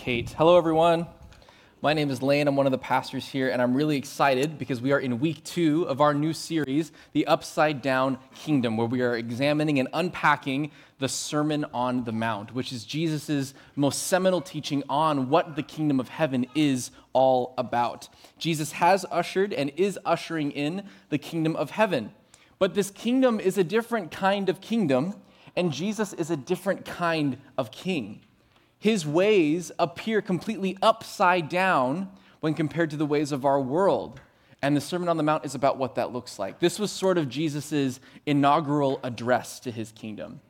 Kate. Hello, everyone. My name is Lane. I'm one of the pastors here, and I'm really excited because we are in week 2 of our new series, The Upside Down Kingdom, where we are examining and unpacking the Sermon on the Mount, which is Jesus' most seminal teaching on what the kingdom of heaven is all about. Jesus has ushered and is ushering in the kingdom of heaven, but this kingdom is a different kind of kingdom, and Jesus is a different kind of king. His ways appear completely upside down when compared to the ways of our world. And the Sermon on the Mount is about what that looks like. This was sort of Jesus' inaugural address to his kingdom.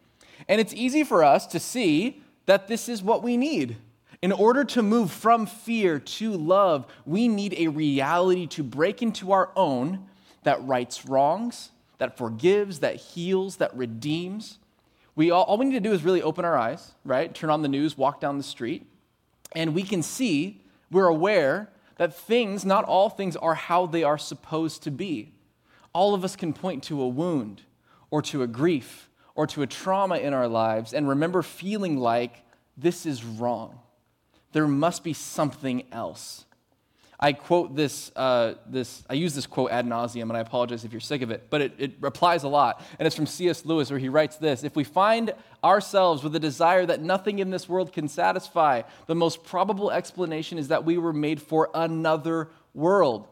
And it's easy for us to see that this is what we need. In order to move from fear to love, we need a reality to break into our own that rights wrongs, that forgives, that heals, that redeems. All we need to do is really open our eyes, right? Turn on the news, walk down the street, and we can see, we're aware that things, not all things, are how they are supposed to be. All of us can point to a wound or to a grief or to a trauma in our lives and remember feeling like this is wrong. There must be something else. I quote this, I use this quote ad nauseum, and I apologize if you're sick of it, but it applies a lot, and it's from C.S. Lewis, where he writes this: if we find ourselves with a desire that nothing in this world can satisfy, the most probable explanation is that we were made for another world.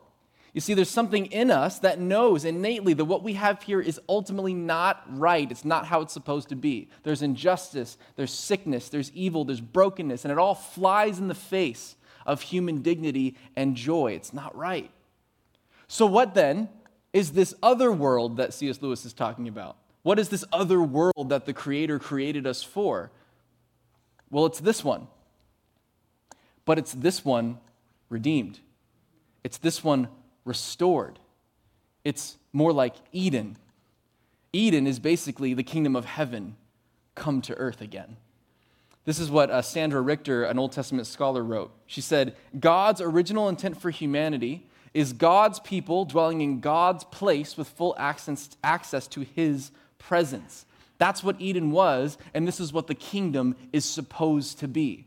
You see, there's something in us that knows innately that what we have here is ultimately not right. It's not how it's supposed to be. There's injustice, there's sickness, there's evil, there's brokenness, and it all flies in the face of human dignity and joy. It's not right. So what then is this other world that C.S. Lewis is talking about? What is this other world that the Creator created us for? Well, it's this one. But it's this one redeemed. It's this one restored. It's more like Eden. Eden is basically the kingdom of heaven come to earth again. This is what Sandra Richter, an Old Testament scholar, wrote. She said, God's original intent for humanity is God's people dwelling in God's place with full access to his presence. That's what Eden was, and this is what the kingdom is supposed to be.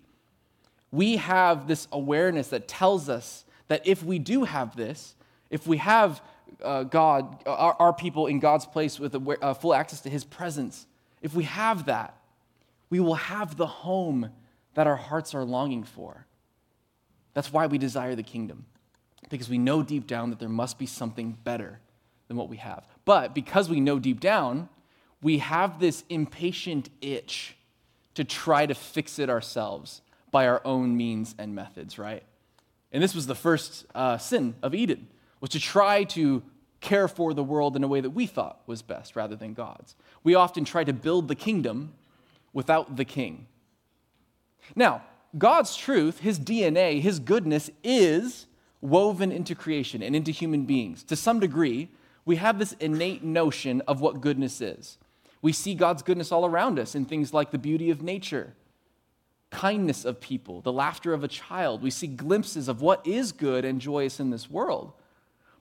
We have this awareness that tells us that if we do have this, if we have God, our people in God's place with full access to his presence, if we have that, we will have the home that our hearts are longing for. That's why we desire the kingdom, because we know deep down that there must be something better than what we have. But because we know deep down, we have this impatient itch to try to fix it ourselves by our own means and methods, right? And this was the first sin of Eden, was to try to care for the world in a way that we thought was best rather than God's. We often try to build the kingdom without the king. Now, God's truth, his DNA, his goodness is woven into creation and into human beings. To some degree, we have this innate notion of what goodness is. We see God's goodness all around us in things like the beauty of nature, kindness of people, the laughter of a child. We see glimpses of what is good and joyous in this world.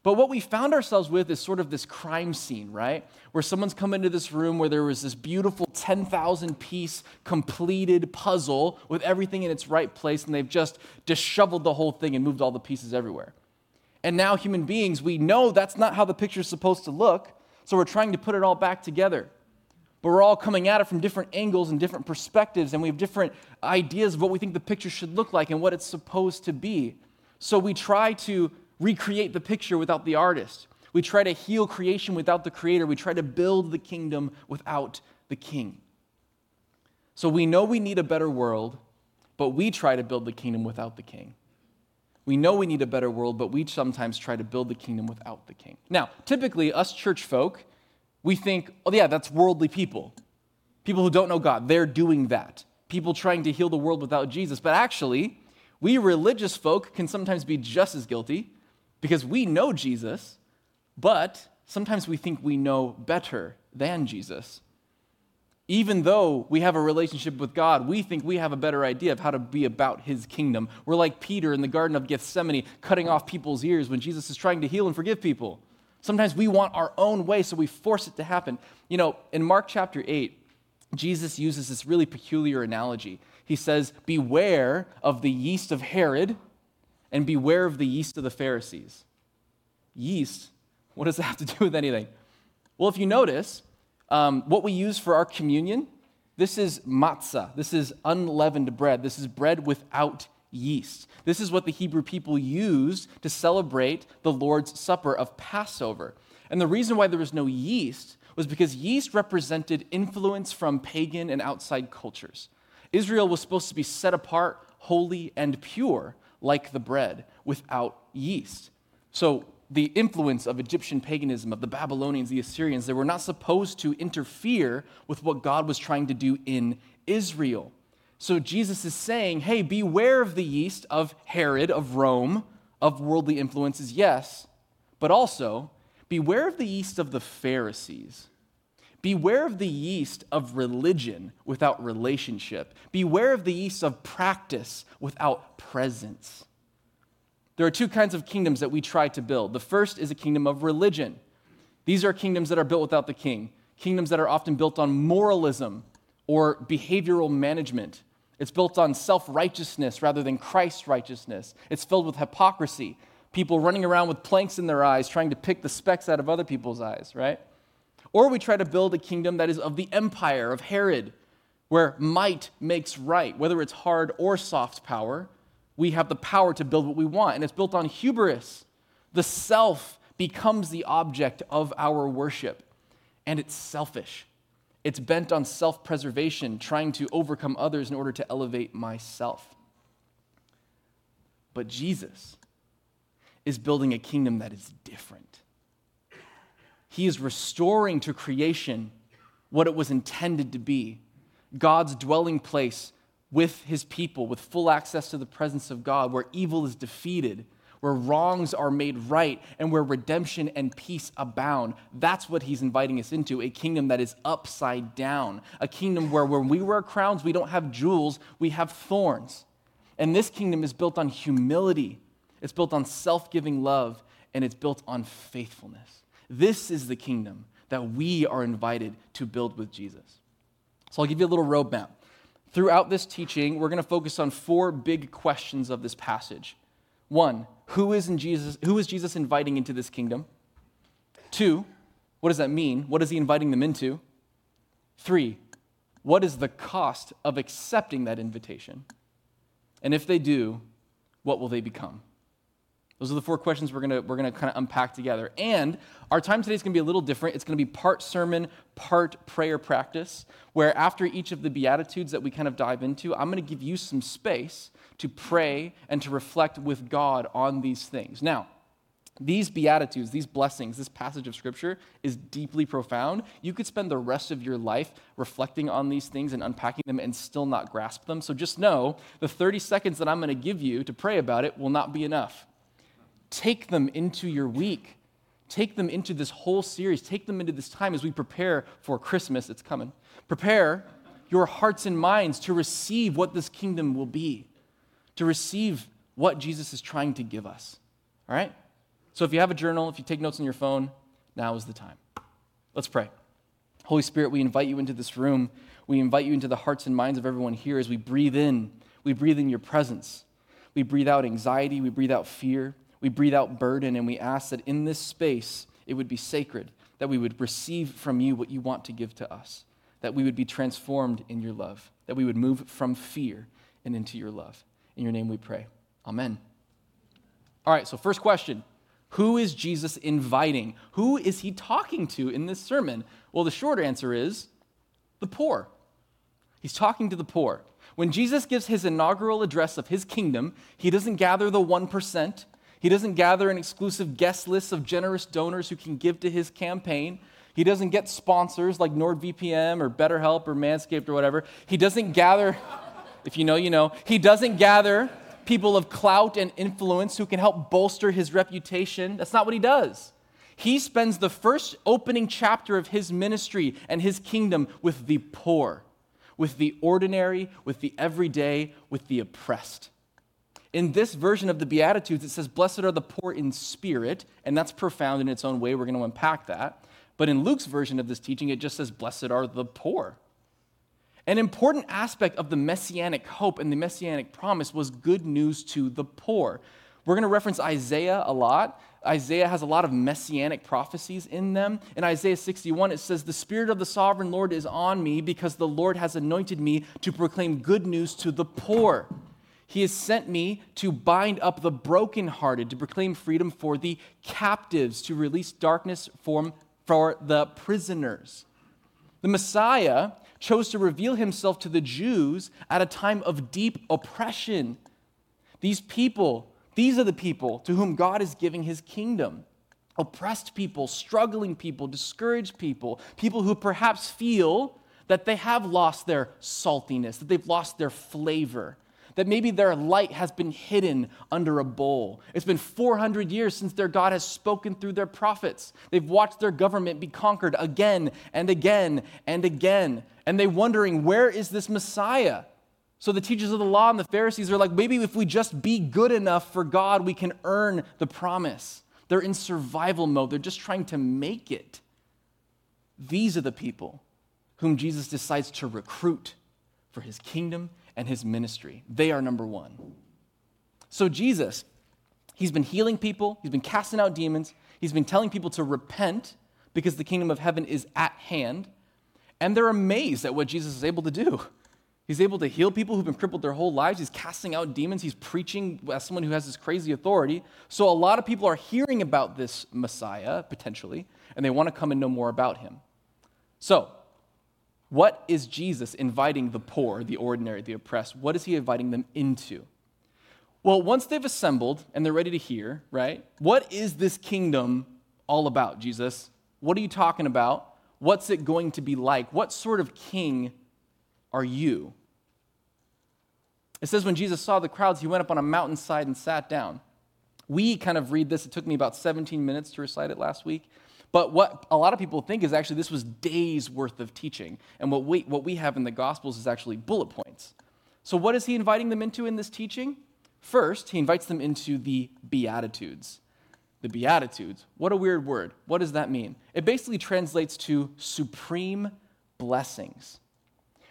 But what we found ourselves with is sort of this crime scene, right? Where someone's come into this room where there was this beautiful 10,000-piece completed puzzle with everything in its right place, and they've just disheveled the whole thing and moved all the pieces everywhere. And now human beings, we know that's not how the picture's supposed to look, so we're trying to put it all back together. But we're all coming at it from different angles and different perspectives, and we have different ideas of what we think the picture should look like and what it's supposed to be. So we try to recreate the picture without the artist. We try to heal creation without the creator. We try to build the kingdom without the king. So we know we need a better world, but we try to build the kingdom without the king. We know we need a better world, but we sometimes try to build the kingdom without the king. Now, typically, us church folk, we think, oh yeah, that's worldly people. People who don't know God, they're doing that. People trying to heal the world without Jesus. But actually, we religious folk can sometimes be just as guilty, because we know Jesus, but sometimes we think we know better than Jesus. Even though we have a relationship with God, we think we have a better idea of how to be about his kingdom. We're like Peter in the Garden of Gethsemane, cutting off people's ears when Jesus is trying to heal and forgive people. Sometimes we want our own way, so we force it to happen. You know, in Mark chapter 8, Jesus uses this really peculiar analogy. he says, beware of the yeast of Herod and beware of the yeast of the Pharisees. Yeast, what does that have to do with anything? Well, if you notice, what we use for our communion, this is matzah. This is unleavened bread. This is bread without yeast. This is what the Hebrew people used to celebrate the Lord's Supper of Passover. And the reason why there was no yeast was because yeast represented influence from pagan and outside cultures. Israel was supposed to be set apart, holy and pure, like the bread, without yeast. So the influence of Egyptian paganism, of the Babylonians, the Assyrians, they were not supposed to interfere with what God was trying to do in Israel. So Jesus is saying, hey, beware of the yeast of Herod, of Rome, of worldly influences, yes, but also beware of the yeast of the Pharisees. Beware of the yeast of religion without relationship. Beware of the yeast of practice without presence. There are two kinds of kingdoms that we try to build. The first is a kingdom of religion. These are kingdoms that are built without the king, kingdoms that are often built on moralism or behavioral management. It's built on self-righteousness rather than Christ's righteousness. It's filled with hypocrisy, people running around with planks in their eyes, trying to pick the specks out of other people's eyes, right? Or we try to build a kingdom that is of the empire of Herod, where might makes right. Whether it's hard or soft power, we have the power to build what we want. And it's built on hubris. The self becomes the object of our worship. And it's selfish. It's bent on self-preservation, trying to overcome others in order to elevate myself. But Jesus is building a kingdom that is different. He is restoring to creation what it was intended to be, God's dwelling place with his people, with full access to the presence of God, where evil is defeated, where wrongs are made right, and where redemption and peace abound. That's what he's inviting us into, a kingdom that is upside down, a kingdom where when we wear crowns, we don't have jewels, we have thorns. And this kingdom is built on humility, it's built on self-giving love, and it's built on faithfulness. This is the kingdom that we are invited to build with Jesus. So I'll give you a little roadmap. Throughout this teaching, we're going to focus on four big questions of this passage. One, who is Jesus inviting into this kingdom? Two, what does that mean? What is he inviting them into? Three, what is the cost of accepting that invitation? And if they do, what will they become? Those are the four questions we're gonna kind of unpack together. And our time today is going to be a little different. It's going to be part sermon, part prayer practice, where after each of the Beatitudes that we kind of dive into, I'm going to give you some space to pray and to reflect with God on these things. Now, these Beatitudes, these blessings, this passage of Scripture is deeply profound. You could spend the rest of your life reflecting on these things and unpacking them and still not grasp them. So just know the 30 seconds that I'm going to give you to pray about it will not be enough. Take them into your week. Take them into this whole series. Take them into this time as we prepare for Christmas. It's coming. Prepare your hearts and minds to receive what this kingdom will be, to receive what Jesus is trying to give us. All right? So if you have a journal, if you take notes on your phone, now is the time. Let's pray. Holy Spirit, we invite you into this room. We invite you into the hearts and minds of everyone here as we breathe in. We breathe in your presence. We breathe out anxiety. We breathe out fear. We breathe out burden, and we ask that in this space, it would be sacred, that we would receive from you what you want to give to us, that we would be transformed in your love, that we would move from fear and into your love. In your name we pray. Amen. All right, so first question, who is Jesus inviting? Who is he talking to in this sermon? Well, the short answer is the poor. He's talking to the poor. When Jesus gives his inaugural address of his kingdom, he doesn't gather the 1%. He doesn't gather an exclusive guest list of generous donors who can give to his campaign. He doesn't get sponsors like NordVPN or BetterHelp or Manscaped or whatever. He doesn't gather, if you know, you know. He doesn't gather people of clout and influence who can help bolster his reputation. That's not what he does. He spends the first opening chapter of his ministry and his kingdom with the poor, with the ordinary, with the everyday, with the oppressed. In this version of the Beatitudes, it says, blessed are the poor in spirit, and that's profound in its own way. We're going to unpack that. But in Luke's version of this teaching, it just says, blessed are the poor. An important aspect of the messianic hope and the messianic promise was good news to the poor. We're going to reference Isaiah a lot. Isaiah has a lot of messianic prophecies in them. In Isaiah 61, it says, "The Spirit of the Sovereign Lord is on me because the Lord has anointed me to proclaim good news to the poor. He has sent me to bind up the brokenhearted, to proclaim freedom for the captives, to release darkness for the prisoners." The Messiah chose to reveal himself to the Jews at a time of deep oppression. These are the people to whom God is giving his kingdom. Oppressed people, struggling people, discouraged people, people who perhaps feel that they have lost their saltiness, that they've lost their flavor, that maybe their light has been hidden under a bowl. It's been 400 years since their God has spoken through their prophets. They've watched their government be conquered again and again and again, and they're wondering, where is this Messiah? So the teachers of the law and the Pharisees are like, maybe if we just be good enough for God, we can earn the promise. They're in survival mode. They're just trying to make it. These are the people whom Jesus decides to recruit for his kingdom and his ministry. They are number one. So Jesus, he's been healing people. He's been casting out demons. He's been telling people to repent because the kingdom of heaven is at hand. And they're amazed at what Jesus is able to do. He's able to heal people who've been crippled their whole lives. He's casting out demons. He's preaching as someone who has this crazy authority. So a lot of people are hearing about this Messiah, potentially, and they want to come and know more about him. So what is Jesus inviting the poor, the ordinary, the oppressed? What is he inviting them into? Well, once they've assembled and they're ready to hear, right? What is this kingdom all about, Jesus? What are you talking about? What's it going to be like? What sort of king are you? It says when Jesus saw the crowds, he went up on a mountainside and sat down. We kind of read this. It took me about 17 minutes to recite it last week. But what a lot of people think is actually this was days worth of teaching. And what we have in the Gospels is actually bullet points. So what is he inviting them into in this teaching? First, he invites them into the Beatitudes. The Beatitudes. What a weird word. What does that mean? It basically translates to supreme blessings.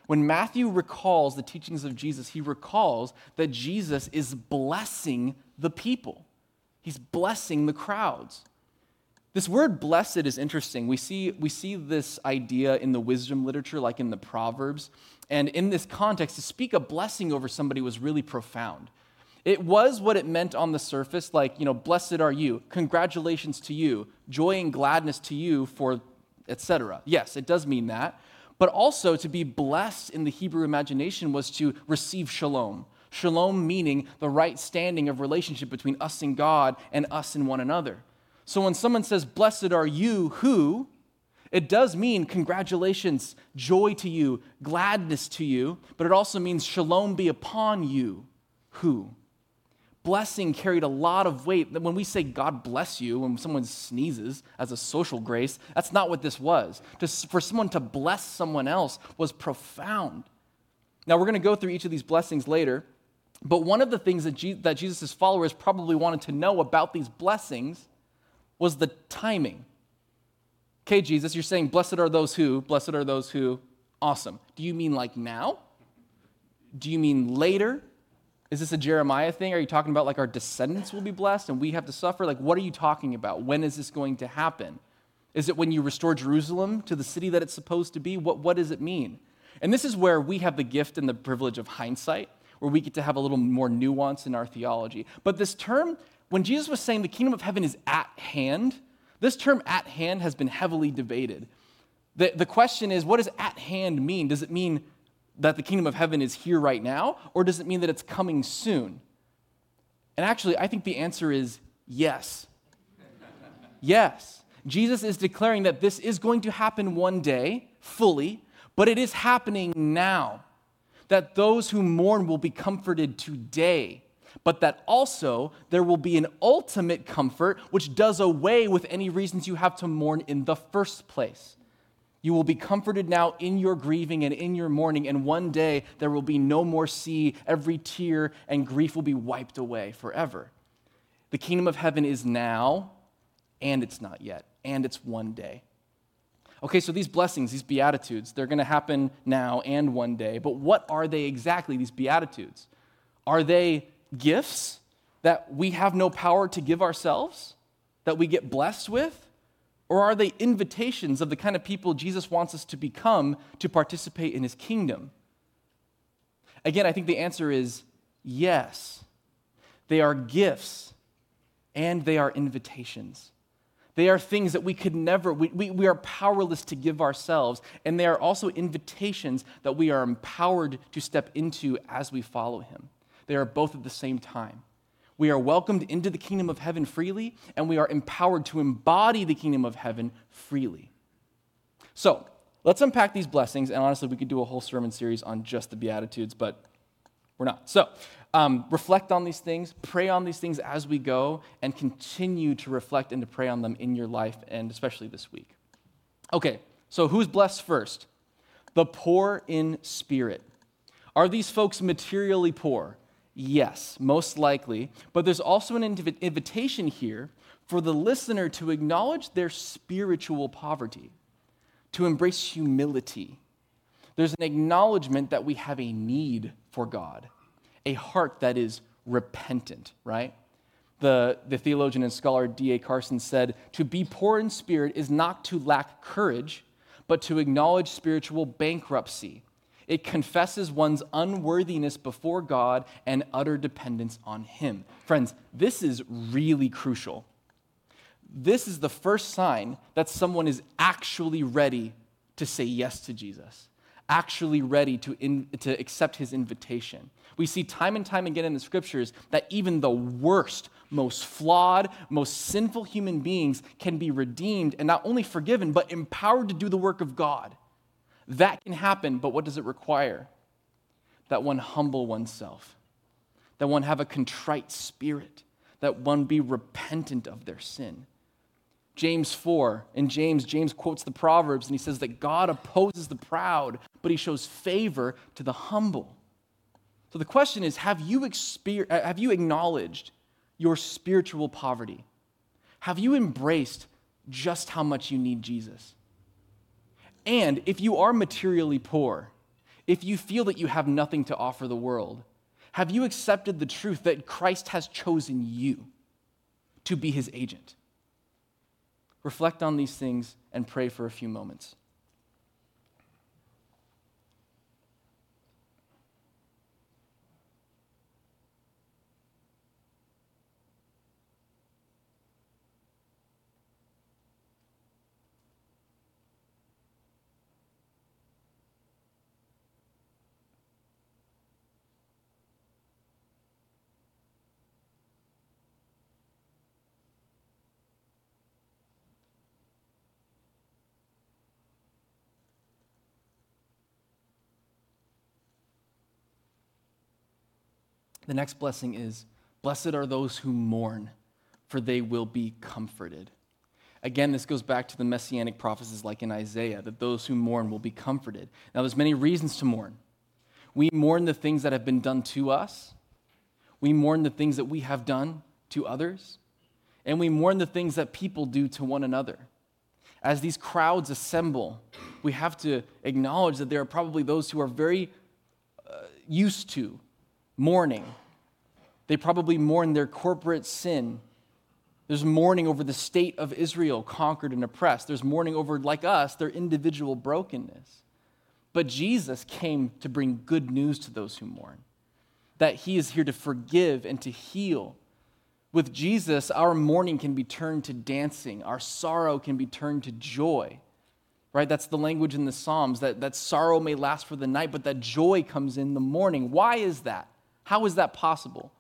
When Matthew recalls the teachings of Jesus, he recalls that Jesus is blessing the people. He's blessing the crowds. This word blessed is interesting. We see this idea in the wisdom literature, like in the Proverbs. And in this context, to speak a blessing over somebody was really profound. It was what it meant on the surface, like, you know, blessed are you, congratulations to you, joy and gladness to you for, etc. Yes, it does mean that. But also to be blessed in the Hebrew imagination was to receive shalom. Shalom meaning the right standing of relationship between us and God and us and one another. So when someone says, blessed are you who, it does mean congratulations, joy to you, gladness to you, but it also means shalom be upon you who. Blessing carried a lot of weight. When we say God bless you, when someone sneezes as a social grace, that's not what this was. For someone to bless someone else was profound. Now, we're going to go through each of these blessings later, but one of the things that Jesus' followers probably wanted to know about these blessings was the timing. Okay, Jesus, you're saying, blessed are those who, awesome. Do you mean like now? Do you mean later? Is this a Jeremiah thing? Are you talking about like our descendants will be blessed and we have to suffer? Like, what are you talking about? When is this going to happen? Is it when you restore Jerusalem to the city that it's supposed to be? What does it mean? And this is where we have the gift and the privilege of hindsight, where we get to have a little more nuance in our theology. But this term, when Jesus was saying the kingdom of heaven is at hand, this term at hand has been heavily debated. The question is, what does at hand mean? Does it mean that the kingdom of heaven is here right now, or does it mean that it's coming soon? And actually, I think the answer is yes. Yes. Jesus is declaring that this is going to happen one day, fully, but it is happening now, that those who mourn will be comforted today, but that also there will be an ultimate comfort which does away with any reasons you have to mourn in the first place. You will be comforted now in your grieving and in your mourning, and one day there will be no more sea, every tear and grief will be wiped away forever. The kingdom of heaven is now, and it's not yet, and it's one day. Okay, so these blessings, these Beatitudes, they're going to happen now and one day, but what are they exactly, these Beatitudes? Are they gifts that we have no power to give ourselves, that we get blessed with? Or are they invitations of the kind of people Jesus wants us to become to participate in his kingdom? Again, I think the answer is yes. They are gifts and they are invitations. They are things that we could never, we are powerless to give ourselves, and they are also invitations that we are empowered to step into as we follow him. They are both at the same time. We are welcomed into the kingdom of heaven freely, and we are empowered to embody the kingdom of heaven freely. So, let's unpack these blessings, and honestly, we could do a whole sermon series on just the Beatitudes, but we're not. So, reflect on these things, pray on these things as we go, and continue to reflect and to pray on them in your life, and especially this week. Okay, so who's blessed first? The poor in spirit. Are these folks materially poor? Yes, most likely. But there's also an invitation here for the listener to acknowledge their spiritual poverty, to embrace humility. There's an acknowledgement that we have a need for God, a heart that is repentant, right? The theologian and scholar D.A. Carson said, "To be poor in spirit is not to lack courage, but to acknowledge spiritual bankruptcy. It confesses one's unworthiness before God and utter dependence on him." Friends, this is really crucial. This is the first sign that someone is actually ready to say yes to Jesus, actually ready to accept his invitation. We see time and time again in the scriptures that even the worst, most flawed, most sinful human beings can be redeemed and not only forgiven, but empowered to do the work of God. That can happen, but what does it require? That one humble oneself, that one have a contrite spirit, that one be repentant of their sin. James 4, in James quotes the Proverbs, and he says that God opposes the proud, but he shows favor to the humble. So the question is, have you acknowledged your spiritual poverty? Have you embraced just how much you need Jesus? And if you are materially poor, if you feel that you have nothing to offer the world, have you accepted the truth that Christ has chosen you to be his agent? Reflect on these things and pray for a few moments. The next blessing is, "Blessed are those who mourn, for they will be comforted." Again, this goes back to the messianic prophecies like in Isaiah, that those who mourn will be comforted. Now, there's many reasons to mourn. We mourn the things that have been done to us. We mourn the things that we have done to others. And we mourn the things that people do to one another. As these crowds assemble, we have to acknowledge that there are probably those who are very used to mourning. They probably mourn their corporate sin. There's mourning over the state of Israel, conquered and oppressed. There's mourning over, like us, their individual brokenness. But Jesus came to bring good news to those who mourn, that he is here to forgive and to heal. With Jesus, our mourning can be turned to dancing. Our sorrow can be turned to joy. Right? That's the language in the Psalms, that sorrow may last for the night, but that joy comes in the morning. Why is that? How is that possible?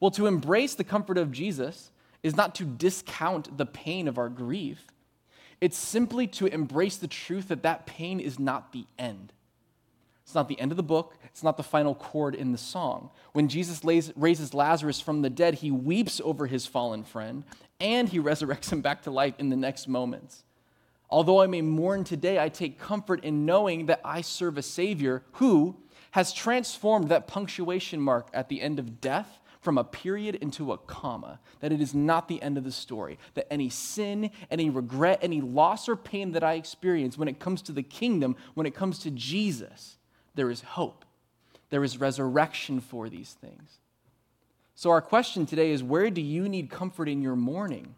Well, to embrace the comfort of Jesus is not to discount the pain of our grief. It's simply to embrace the truth that pain is not the end. It's not the end of the book. It's not the final chord in the song. When Jesus raises Lazarus from the dead, he weeps over his fallen friend, and he resurrects him back to life in the next moments. Although I may mourn today, I take comfort in knowing that I serve a Savior who has transformed that punctuation mark at the end of death from a period into a comma, that it is not the end of the story, that any sin, any regret, any loss or pain that I experience when it comes to the kingdom, when it comes to Jesus, there is hope. There is resurrection for these things. So our question today is, where do you need comfort in your mourning?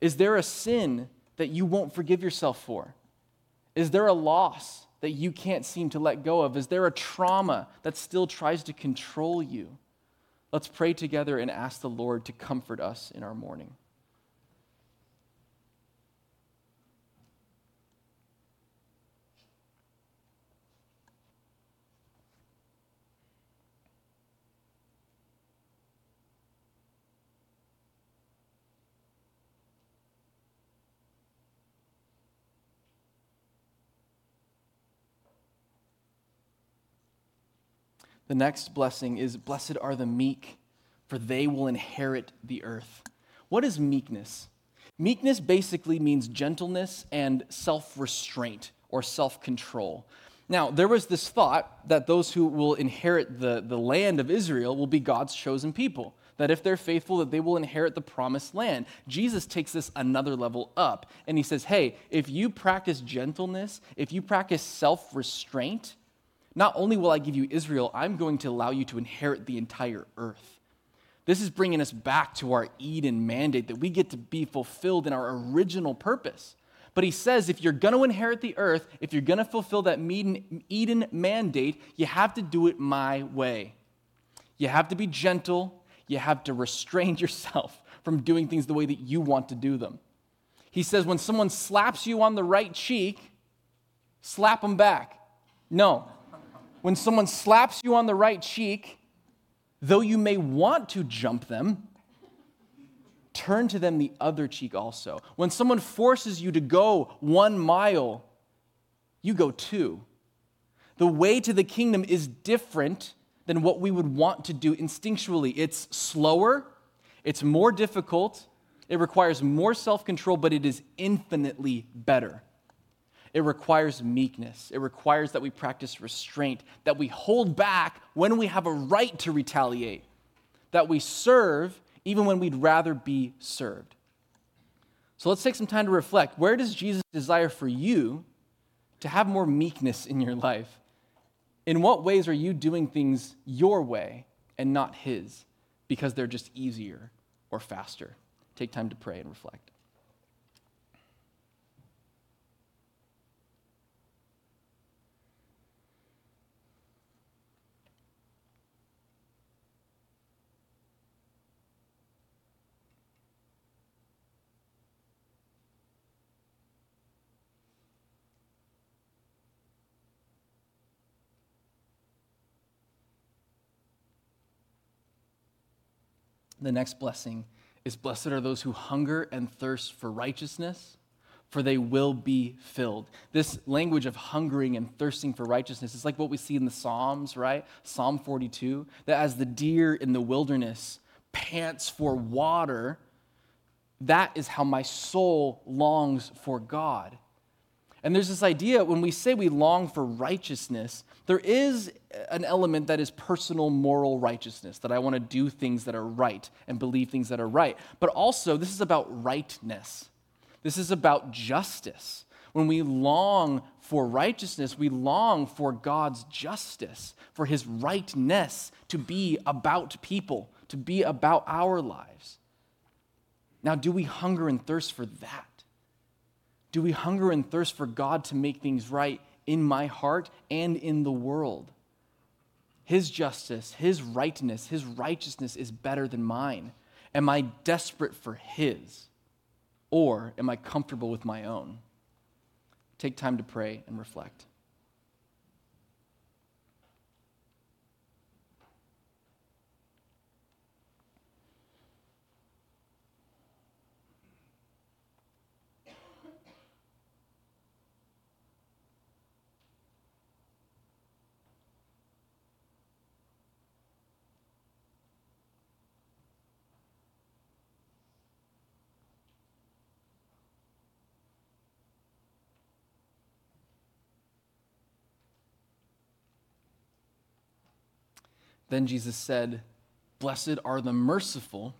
Is there a sin that you won't forgive yourself for? Is there a loss that you can't seem to let go of? Is there a trauma that still tries to control you? Let's pray together and ask the Lord to comfort us in our mourning. The next blessing is, blessed are the meek, for they will inherit the earth. What is meekness? Meekness basically means gentleness and self-restraint or self-control. Now, there was this thought that those who will inherit the land of Israel will be God's chosen people, that if they're faithful, that they will inherit the promised land. Jesus takes this another level up, and he says, hey, if you practice gentleness, if you practice self-restraint, not only will I give you Israel, I'm going to allow you to inherit the entire earth. This is bringing us back to our Eden mandate, that we get to be fulfilled in our original purpose. But he says if you're going to inherit the earth, if you're going to fulfill that Eden mandate, you have to do it my way. You have to be gentle. You have to restrain yourself from doing things the way that you want to do them. He says when someone slaps you on the right cheek, slap them back. No. When someone slaps you on the right cheek, though you may want to jump them, turn to them the other cheek also. When someone forces you to go 1 mile, you go 2. The way to the kingdom is different than what we would want to do instinctually. It's slower, it's more difficult, it requires more self-control, but it is infinitely better. It requires meekness. It requires that we practice restraint, that we hold back when we have a right to retaliate, that we serve even when we'd rather be served. So let's take some time to reflect. Where does Jesus desire for you to have more meekness in your life? In what ways are you doing things your way and not his because they're just easier or faster? Take time to pray and reflect. The next blessing is, blessed are those who hunger and thirst for righteousness, for they will be filled. This language of hungering and thirsting for righteousness is like what we see in the Psalms, right? Psalm 42, that as the deer in the wilderness pants for water, that is how my soul longs for God. And there's this idea, when we say we long for righteousness, there is an element that is personal moral righteousness, that I want to do things that are right and believe things that are right. But also, this is about rightness. This is about justice. When we long for righteousness, we long for God's justice, for his rightness to be about people, to be about our lives. Now, do we hunger and thirst for that? Do we hunger and thirst for God to make things right in my heart and in the world? His justice, his rightness, his righteousness is better than mine. Am I desperate for his, or am I comfortable with my own? Take time to pray and reflect. Then Jesus said, Blessed are the merciful,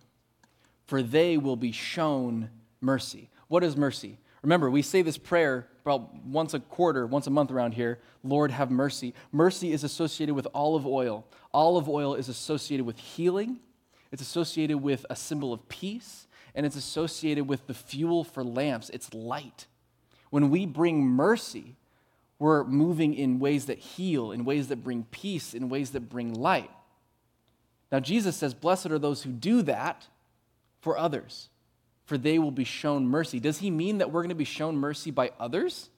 for they will be shown mercy. What is mercy? Remember, we say this prayer about once a month around here, Lord, have mercy. Mercy is associated with olive oil. Olive oil is associated with healing. It's associated with a symbol of peace, and it's associated with the fuel for lamps. It's light. When we bring mercy, we're moving in ways that heal, in ways that bring peace, in ways that bring light. Now, Jesus says, blessed are those who do that for others, for they will be shown mercy. Does he mean that we're going to be shown mercy by others?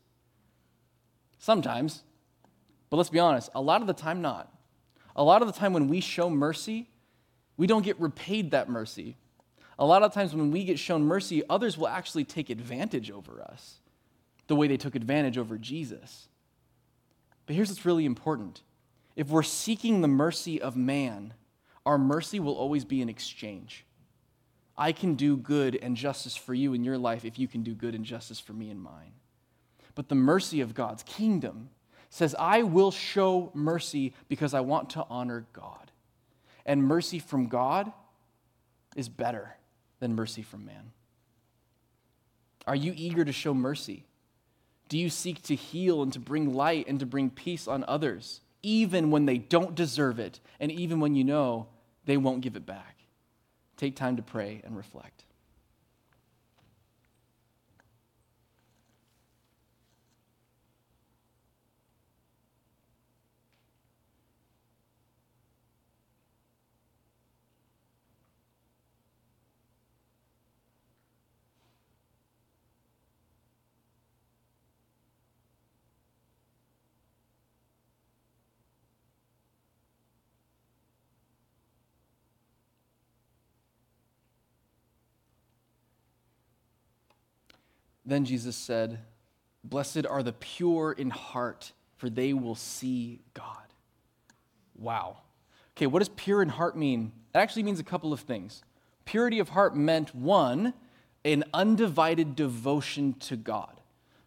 Sometimes. But let's be honest, a lot of the time not. A lot of the time when we show mercy, we don't get repaid that mercy. A lot of times when we get shown mercy, others will actually take advantage over us, the way they took advantage over Jesus. But here's what's really important. If we're seeking the mercy of man, our mercy will always be an exchange. I can do good and justice for you in your life if you can do good and justice for me in mine. But the mercy of God's kingdom says, I will show mercy because I want to honor God. And mercy from God is better than mercy from man. Are you eager to show mercy? Do you seek to heal and to bring light and to bring peace on others, even when they don't deserve it and even when you know they won't give it back? Take time to pray and reflect. Then Jesus said, blessed are the pure in heart, for they will see God. Wow. Okay, what does pure in heart mean? It actually means a couple of things. Purity of heart meant, one, an undivided devotion to God.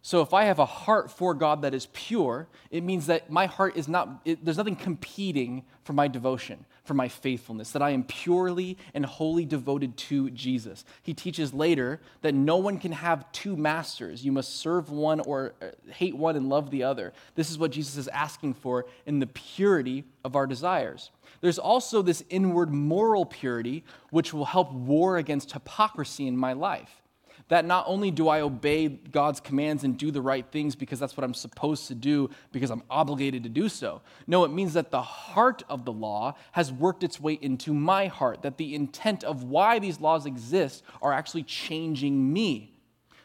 So if I have a heart for God that is pure, it means that my heart is there's nothing competing for my devotion, for my faithfulness, that I am purely and wholly devoted to Jesus. He teaches later that no one can have two masters. You must serve one or hate one and love the other. This is what Jesus is asking for in the purity of our desires. There's also this inward moral purity, which will help war against hypocrisy in my life. That not only do I obey God's commands and do the right things because that's what I'm supposed to do because I'm obligated to do so. No, it means that the heart of the law has worked its way into my heart, that the intent of why these laws exist are actually changing me.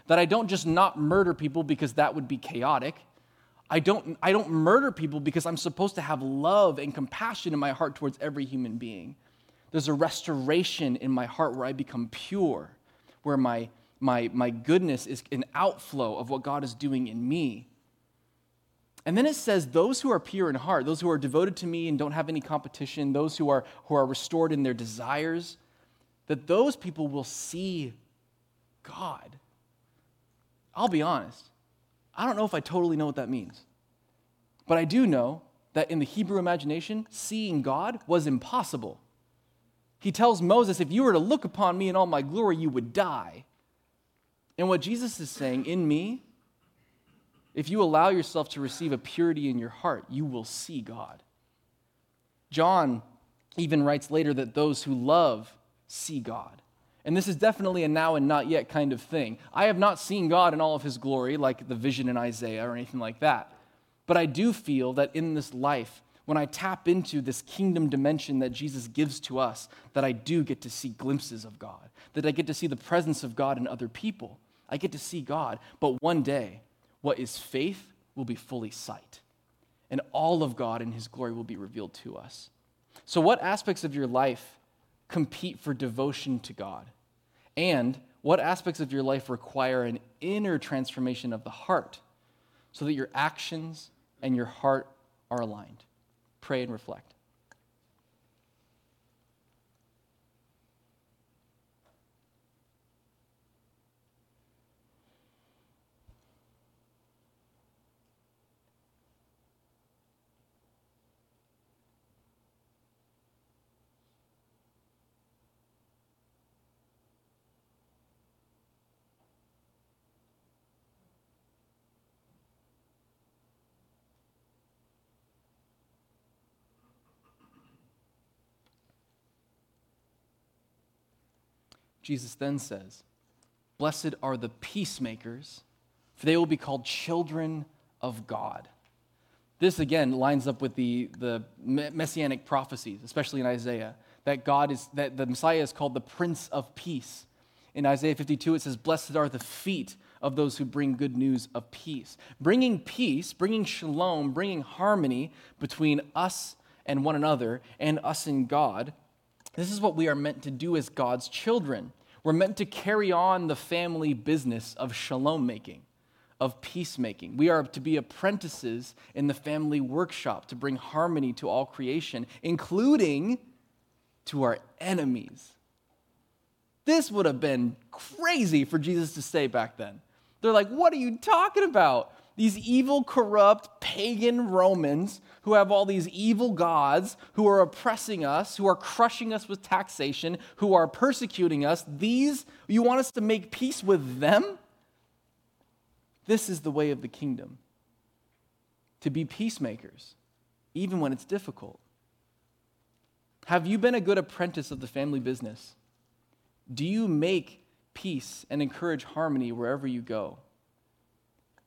That I don't just not murder people because that would be chaotic. I don't murder people because I'm supposed to have love and compassion in my heart towards every human being. There's a restoration in my heart where I become pure, where my goodness is an outflow of what God is doing in me. And then it says, those who are pure in heart, those who are devoted to me and don't have any competition, those who are restored in their desires, that those people will see God. I'll be honest. I don't know if I totally know what that means. But I do know that in the Hebrew imagination, seeing God was impossible. He tells Moses, if you were to look upon me in all my glory, you would die. And what Jesus is saying, in me, if you allow yourself to receive a purity in your heart, you will see God. John even writes later that those who love see God. And this is definitely a now and not yet kind of thing. I have not seen God in all of his glory, like the vision in Isaiah or anything like that. But I do feel that in this life, when I tap into this kingdom dimension that Jesus gives to us, that I do get to see glimpses of God, that I get to see the presence of God in other people. I get to see God, but one day, what is faith will be fully sight, and all of God in his glory will be revealed to us. So what aspects of your life compete for devotion to God? And what aspects of your life require an inner transformation of the heart so that your actions and your heart are aligned? Pray and reflect. Jesus then says, "Blessed are the peacemakers, for they will be called children of God." This, again, lines up with the messianic prophecies, especially in Isaiah, that the Messiah is called the Prince of Peace. In Isaiah 52, it says, "Blessed are the feet of those who bring good news of peace." Bringing peace, bringing shalom, bringing harmony between us and one another and us and God. This is what we are meant to do as God's children. We're meant to carry on the family business of shalom making, of peacemaking. We are to be apprentices in the family workshop to bring harmony to all creation, including to our enemies. This would have been crazy for Jesus to say back then. They're like, "What are you talking about? These evil, corrupt, pagan Romans who have all these evil gods, who are oppressing us, who are crushing us with taxation, who are persecuting us, these, you want us to make peace with them?" This is the way of the kingdom, to be peacemakers, even when it's difficult. Have you been a good apprentice of the family business? Do you make peace and encourage harmony wherever you go?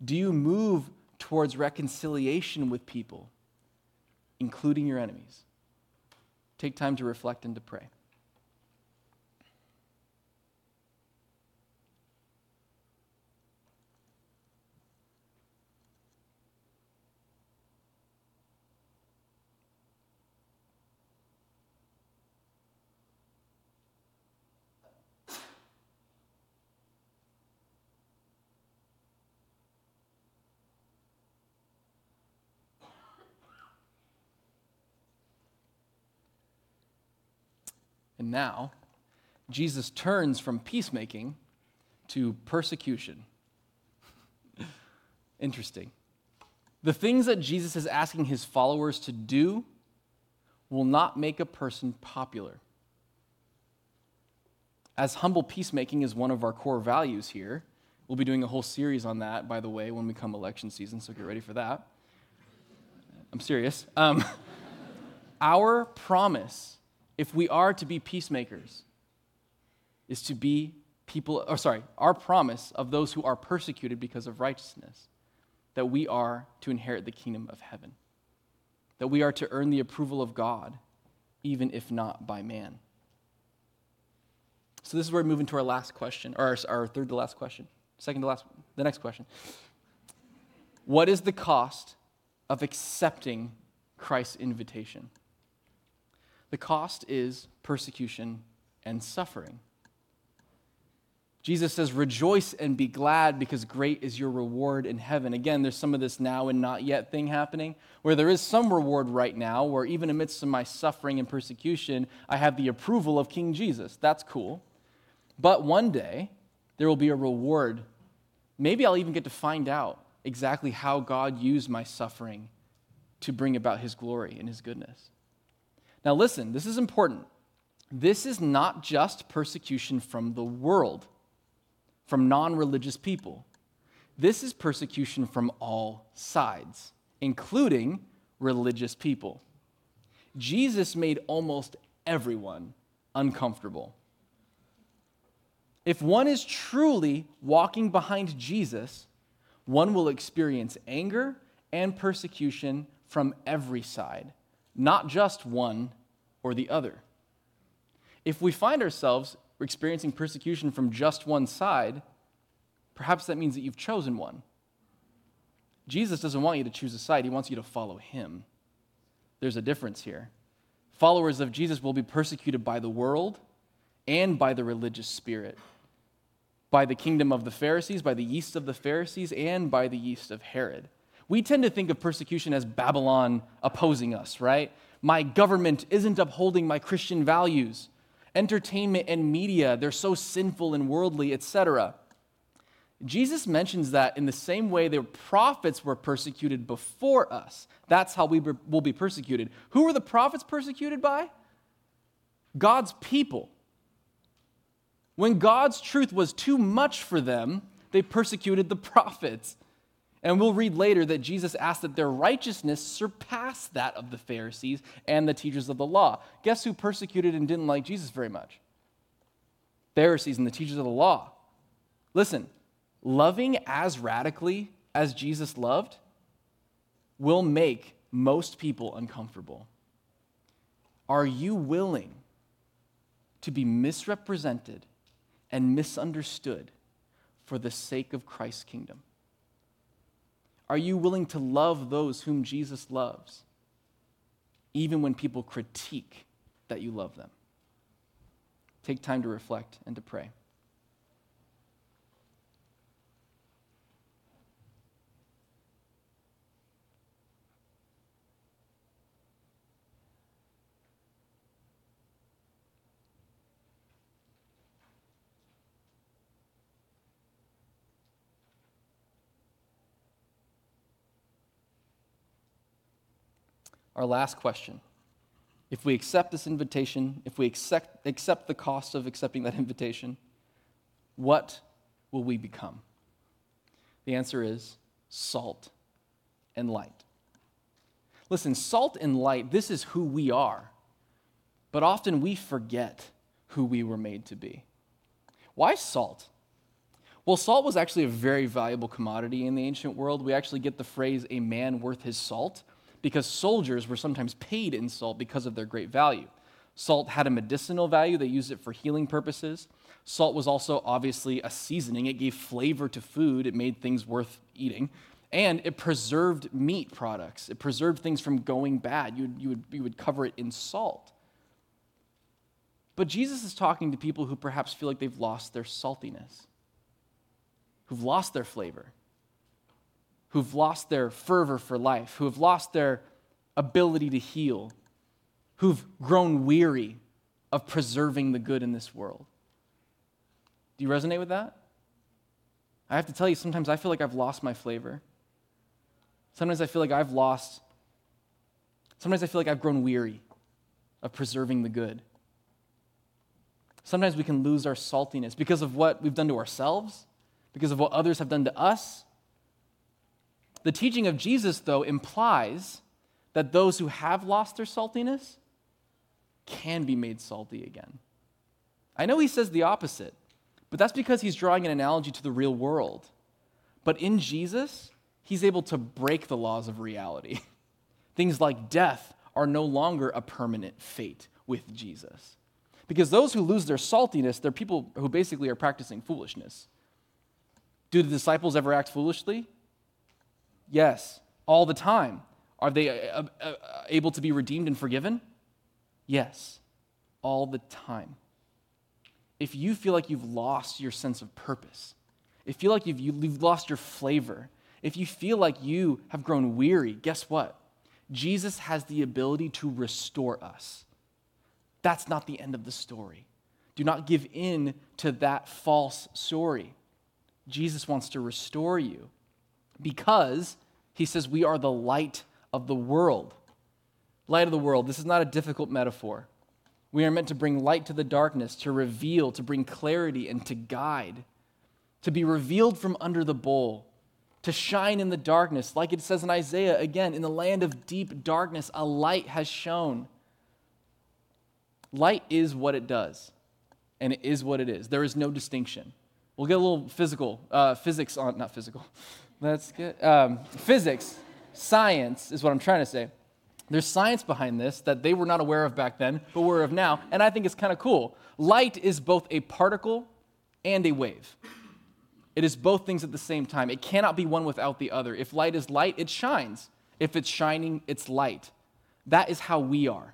Do you move towards reconciliation with people, including your enemies? Take time to reflect and to pray. And now, Jesus turns from peacemaking to persecution. Interesting. The things that Jesus is asking his followers to do will not make a person popular. As humble peacemaking is one of our core values here, we'll be doing a whole series on that, by the way, when we come election season, so get ready for that. I'm serious. Our promise, if we are to be peacemakers, is to be our promise of those who are persecuted because of righteousness, that we are to inherit the kingdom of heaven, that we are to earn the approval of God, even if not by man. So this is where we're moving to our last question, or our third to last question, second to last, the next question. What is the cost of accepting Christ's invitation? The cost is persecution and suffering. Jesus says, "Rejoice and be glad, because great is your reward in heaven." Again, there's some of this now and not yet thing happening, where there is some reward right now, where even amidst my suffering and persecution, I have the approval of King Jesus. That's cool. But one day, there will be a reward. Maybe I'll even get to find out exactly how God used my suffering to bring about his glory and his goodness. Now listen, this is important. This is not just persecution from the world, from non-religious people. This is persecution from all sides, including religious people. Jesus made almost everyone uncomfortable. If one is truly walking behind Jesus, one will experience anger and persecution from every side, not just one or the other. If we find ourselves experiencing persecution from just one side, perhaps that means that you've chosen one. Jesus doesn't want you to choose a side. He wants you to follow him. There's a difference here. Followers of Jesus will be persecuted by the world and by the religious spirit, by the kingdom of the Pharisees, by the yeast of the Pharisees, and by the yeast of Herod. We tend to think of persecution as Babylon opposing us, right? My government isn't upholding my Christian values. Entertainment and media, they're so sinful and worldly, etc. Jesus mentions that in the same way the prophets were persecuted before us. That's how we will be persecuted. Who were the prophets persecuted by? God's people. When God's truth was too much for them, they persecuted the prophets. And we'll read later that Jesus asked that their righteousness surpass that of the Pharisees and the teachers of the law. Guess who persecuted and didn't like Jesus very much? Pharisees and the teachers of the law. Listen, loving as radically as Jesus loved will make most people uncomfortable. Are you willing to be misrepresented and misunderstood for the sake of Christ's kingdom? Are you willing to love those whom Jesus loves, even when people critique that you love them? Take time to reflect and to pray. Our last question. If we accept this invitation, if we accept the cost of accepting that invitation, what will we become? The answer is salt and light. Listen, salt and light, this is who we are. But often we forget who we were made to be. Why salt? Well, salt was actually a very valuable commodity in the ancient world. We actually get the phrase, a man worth his salt, because soldiers were sometimes paid in salt because of their great value. Salt had a medicinal value. They used it for healing purposes. Salt was also obviously a seasoning. It gave flavor to food. It made things worth eating. And it preserved meat products. It preserved things from going bad. You would cover it in salt. But Jesus is talking to people who perhaps feel like they've lost their saltiness, who've lost their flavor, who've lost their fervor for life, who have lost their ability to heal, who've grown weary of preserving the good in this world. Do you resonate with that? I have to tell you, sometimes I feel like I've lost my flavor. Sometimes I feel like I've grown weary of preserving the good. Sometimes we can lose our saltiness because of what we've done to ourselves, because of what others have done to us. The teaching of Jesus, though, implies that those who have lost their saltiness can be made salty again. I know he says the opposite, but that's because he's drawing an analogy to the real world. But in Jesus, he's able to break the laws of reality. Things like death are no longer a permanent fate with Jesus. Because those who lose their saltiness, they're people who basically are practicing foolishness. Do the disciples ever act foolishly? Yes, all the time. Are they able to be redeemed and forgiven? Yes, all the time. If you feel like you've lost your sense of purpose, if you feel like you've lost your flavor, if you feel like you have grown weary, guess what? Jesus has the ability to restore us. That's not the end of the story. Do not give in to that false story. Jesus wants to restore you, because he says we are the light of the world. Light of the world. This is not a difficult metaphor. We are meant to bring light to the darkness, to reveal, to bring clarity, and to guide, to be revealed from under the bowl, to shine in the darkness. Like it says in Isaiah, again, in the land of deep darkness, a light has shone. Light is what it does, and it is what it is. There is no distinction. We'll get a little physics, science is what I'm trying to say. There's science behind this that they were not aware of back then, but we're aware of now, and I think it's kind of cool. Light is both a particle and a wave. It is both things at the same time. It cannot be one without the other. If light is light, it shines. If it's shining, it's light. That is how we are.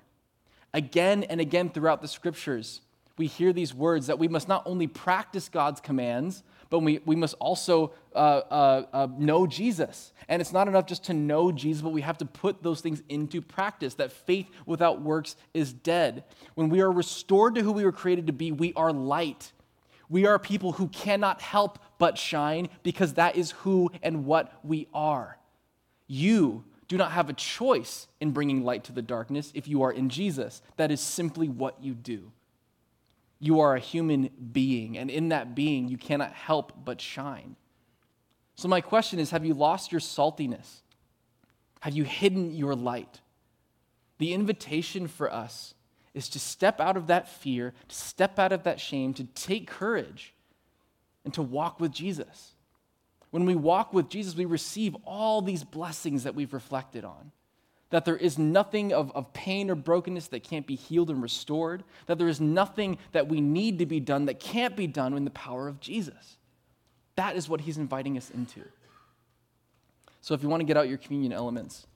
Again and again throughout the scriptures, we hear these words that we must not only practice God's commands, but we must also know Jesus. And it's not enough just to know Jesus, but we have to put those things into practice, that faith without works is dead. When we are restored to who we were created to be, we are light. We are people who cannot help but shine, because that is who and what we are. You do not have a choice in bringing light to the darkness if you are in Jesus. That is simply what you do. You are a human being, and in that being, you cannot help but shine. So my question is, have you lost your saltiness? Have you hidden your light? The invitation for us is to step out of that fear, to step out of that shame, to take courage, and to walk with Jesus. When we walk with Jesus, we receive all these blessings that we've reflected on, that there is nothing of pain or brokenness that can't be healed and restored, that there is nothing that we need to be done that can't be done in the power of Jesus. That is what he's inviting us into. So if you want to get out your communion elements,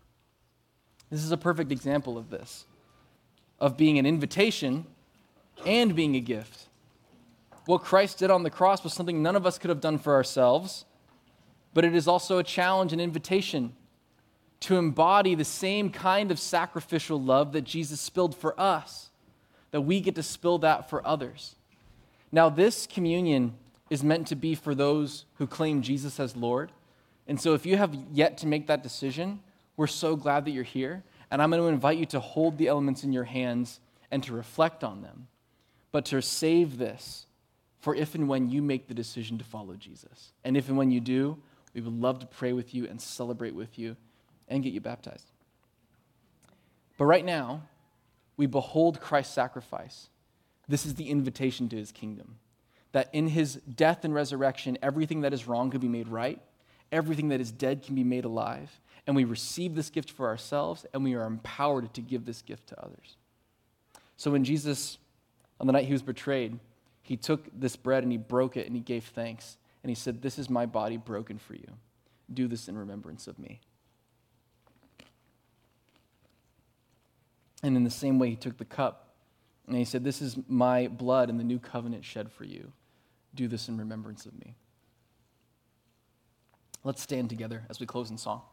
this is a perfect example of this, of being an invitation and being a gift. What Christ did on the cross was something none of us could have done for ourselves, but it is also a challenge, an invitation to embody the same kind of sacrificial love that Jesus spilled for us, that we get to spill that for others. Now, this communion is meant to be for those who claim Jesus as Lord. And so if you have yet to make that decision, we're so glad that you're here. And I'm going to invite you to hold the elements in your hands and to reflect on them, but to save this for if and when you make the decision to follow Jesus. And if and when you do, we would love to pray with you and celebrate with you and get you baptized. But right now, we behold Christ's sacrifice. This is the invitation to his kingdom, that in his death and resurrection, everything that is wrong could be made right, everything that is dead can be made alive, and we receive this gift for ourselves, and we are empowered to give this gift to others. So when Jesus, on the night he was betrayed, he took this bread and he broke it and he gave thanks, and he said, "This is my body broken for you. Do this in remembrance of me." And in the same way, he took the cup and he said, "This is my blood in the new covenant shed for you. Do this in remembrance of me." Let's stand together as we close in song.